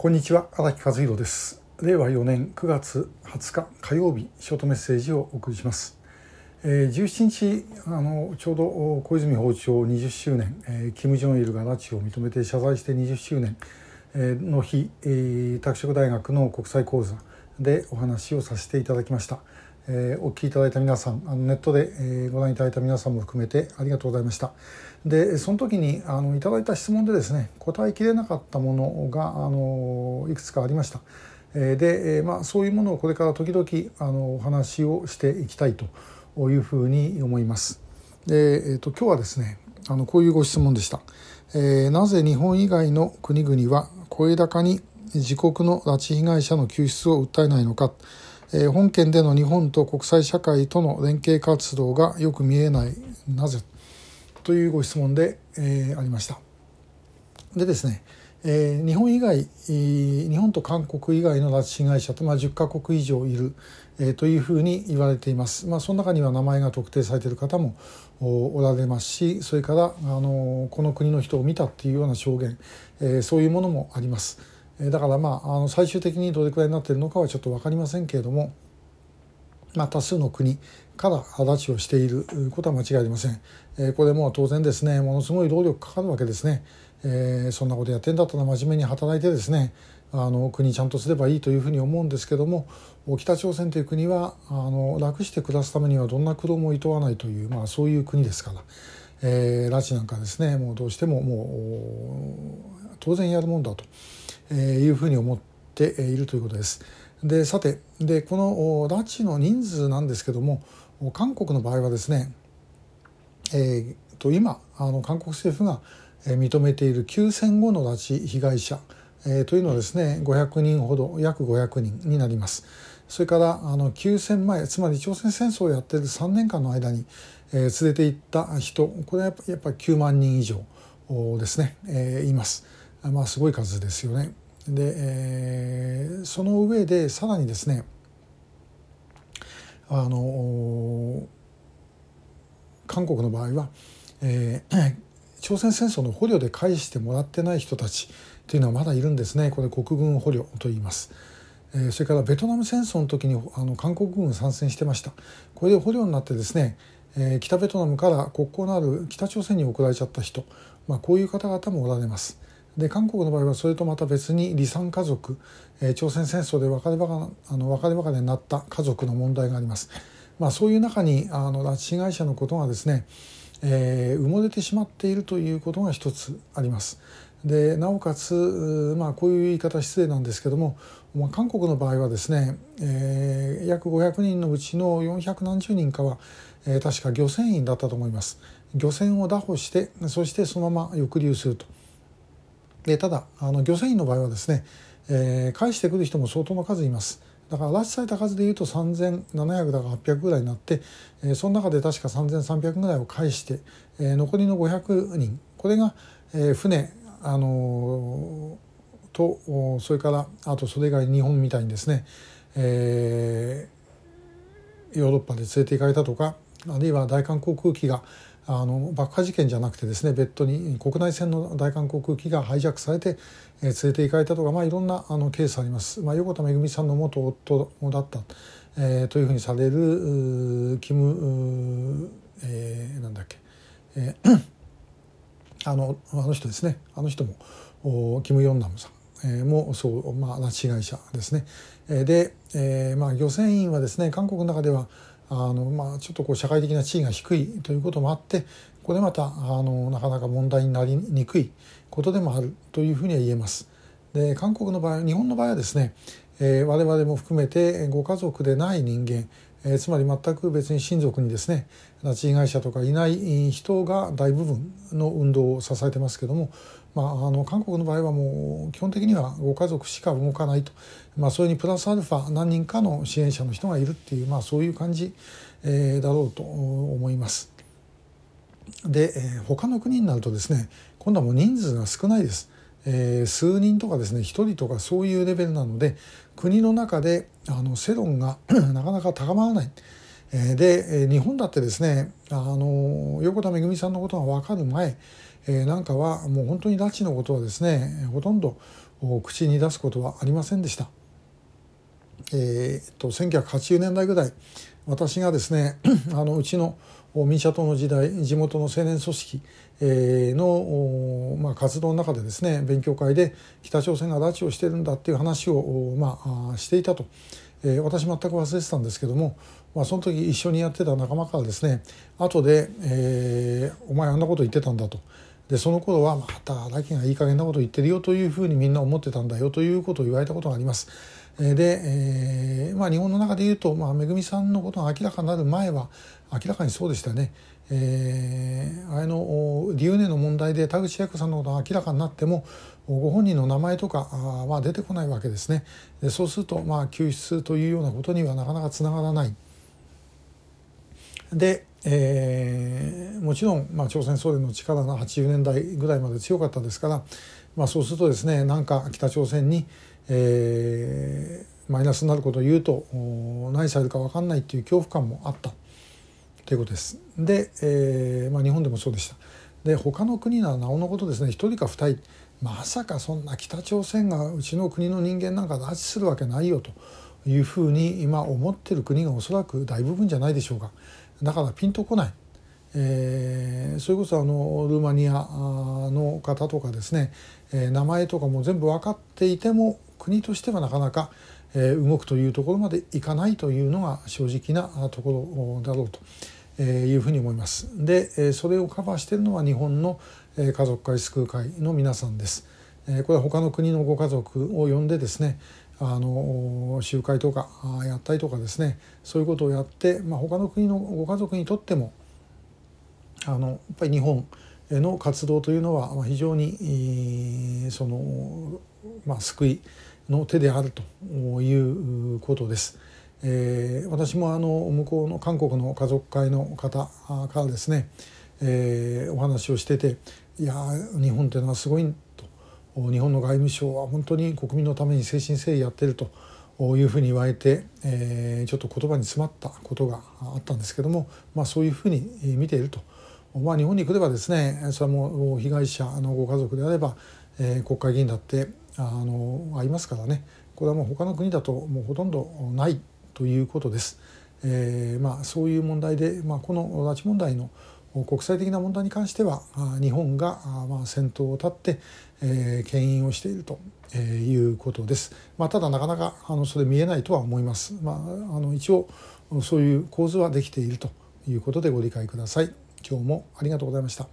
こんにちは、荒木和弘です。令和4年9月20日火曜日、ショートメッセージをお送りします。17日、ちょうど小泉訪朝20周年、金正日が拉致を認めて謝罪して20周年の日、拓殖大学の国際講座でお話をさせていただきました。お聞きいただいた皆さん、ネットでご覧いただいた皆さんも含めてありがとうございました。で、その時にいただいた質問でですね、答えきれなかったものがいくつかありました。で、そういうものをこれから時々お話をしていきたいというふうに思います。で、今日はですね、こういうご質問でした。なぜ日本以外の国々は声高に自国の拉致被害者の救出を訴えないのか。本件での日本と国際社会との連携活動がよく見えない、なぜというご質問で、ありました。でですね、日本と韓国以外の拉致被害者って、10カ国以上いる、というふうに言われています。その中には名前が特定されている方もおられますし、それからこの国の人を見たっていうような証言、そういうものもあります。だから最終的にどれくらいになっているのかはちょっと分かりませんけれども、多数の国から拉致をしていることは間違いありません。これも当然ですね、ものすごい労力かかるわけですね。そんなことやってんだったら真面目に働いてですね、国ちゃんとすればいいというふうに思うんですけども、北朝鮮という国は楽して暮らすためにはどんな苦労もいとわないという、そういう国ですから、拉致なんかですね、もうどうしても当然やるもんだというふうに思っているということです。で、さて、でこの拉致の人数なんですけども、韓国の場合はですね、今韓国政府が認めている9戦後の拉致被害者、というのはですね、500人ほど、約500人になります。それから9戦前、つまり朝鮮戦争をやっている3年間の間に、連れて行った人、これはやっぱり9万人以上ですね、います。すごい数ですよね。で、その上でさらにですね、韓国の場合は、朝鮮戦争の捕虜で返してもらってない人たちというのはまだいるんですね。これ国軍捕虜と言います。それからベトナム戦争の時に韓国軍参戦してました。これで捕虜になってですね、北ベトナムから国交のある北朝鮮に送られちゃった人、こういう方々もおられます。で、韓国の場合はそれとまた別に離散家族、朝鮮戦争で別れ別れになった家族の問題があります。そういう中に拉致被害者のことがですね、埋もれてしまっているということが一つあります。で、なおかつ、こういう言い方失礼なんですけども、韓国の場合はですね、約500人のうちの400何十人かは、確か漁船員だったと思います。漁船を拿捕して、そしてそのまま抑留すると。で、ただ漁船員の場合はですね、返してくる人も相当の数います。だから拉致された数でいうと3700だか800ぐらいになって、その中で確か3300ぐらいを返して、残りの500人、これが、船、とそれからあとそれ以外日本みたいにですね、ヨーロッパで連れて行かれたとか、あるいは大韓航空機が爆破事件じゃなくてですね、別途に国内線の大韓航空機がハイジャックされて、連れて行かれたとか、いろんなケースあります。横田めぐみさんの元夫だった、というふうにされるキム、あの人ですね、あの人もキム・ヨンナムさんもそう、拉致被害者ですね。で、漁船員はですね、韓国の中ではちょっと社会的な地位が低いということもあって、これまたなかなか問題になりにくいことでもあるというふうには言えます。で、韓国の場合、日本の場合はですね、我々も含めてご家族でない人間、つまり全く別に親族にですね、拉致被害者とかいない人が大部分の運動を支えてますけども、韓国の場合はもう基本的にはご家族しか動かないと、それにプラスアルファ何人かの支援者の人がいるっていう、そういう感じ、だろうと思います。で、他の国になるとですね、今度はもう人数が少ないです。数人とかですね、1人とかそういうレベルなので、国の中で世論がなかなか高まらない。で、日本だってですね、横田めぐみさんのことが分かる前なんかはもう本当に拉致のことはですね、ほとんど口に出すことはありませんでした。1980年代ぐらい、私がですねうちの民社党の時代、地元の青年組織の、活動の中でですね、勉強会で北朝鮮が拉致をしているんだっていう話を、していたと、私全く忘れてたんですけども、その時一緒にやってた仲間からですね、後で、お前あんなこと言ってたんだと、でその頃はまたラキがいい加減なこと言ってるよというふうにみんな思ってたんだよということを言われたことがあります。で、日本の中でいうと、めぐみさんのことが明らかになる前は明らかにそうでしたね。DNA の問題で田口八重子さんのことが明らかになってもご本人の名前とかは出てこないわけですね。でそうすると、救出というようなことにはなかなかつながらない。でもちろん、朝鮮総連の力が80年代ぐらいまで強かったですから、そうするとですね、なんか北朝鮮に、マイナスになることを言うと何されるか分かんないという恐怖感もあったということです。で、日本でもそうでした。で他の国ならなおのことですね、1人か2人、まさかそんな北朝鮮がうちの国の人間なんか拉致するわけないよというふうに今思ってる国がおそらく大部分じゃないでしょうか。だからピンとこない、それこそルーマニアの方とかですね、名前とかも全部分かっていても国としてはなかなか、動くというところまでいかないというのが正直なところだろうというふうに思います。でそれをカバーしているのは日本の家族会救う会の皆さんです。これは他の国のご家族を呼んでですね、集会とかやったりとかですね、そういうことをやって、他の国のご家族にとってもやっぱり日本の活動というのは非常に救いの手であるということです。私も向こうの韓国の家族会の方からですね、お話をしてて、いや日本というのはすごいと。日本の外務省は本当に国民のために誠心誠意やってるというふうに言われて、ちょっと言葉に詰まったことがあったんですけども、そういうふうに見ていると、日本に来ればですね、それはもう被害者のご家族であれば、国会議員だってありますからね、これはもう他の国だともうほとんどないということです。そういう問題で、この拉致問題の国際的な問題に関しては日本が先頭を立って牽引をしているということです。ただなかなかそれ見えないとは思います。一応そういう構図はできているということでご理解ください。今日もありがとうございました。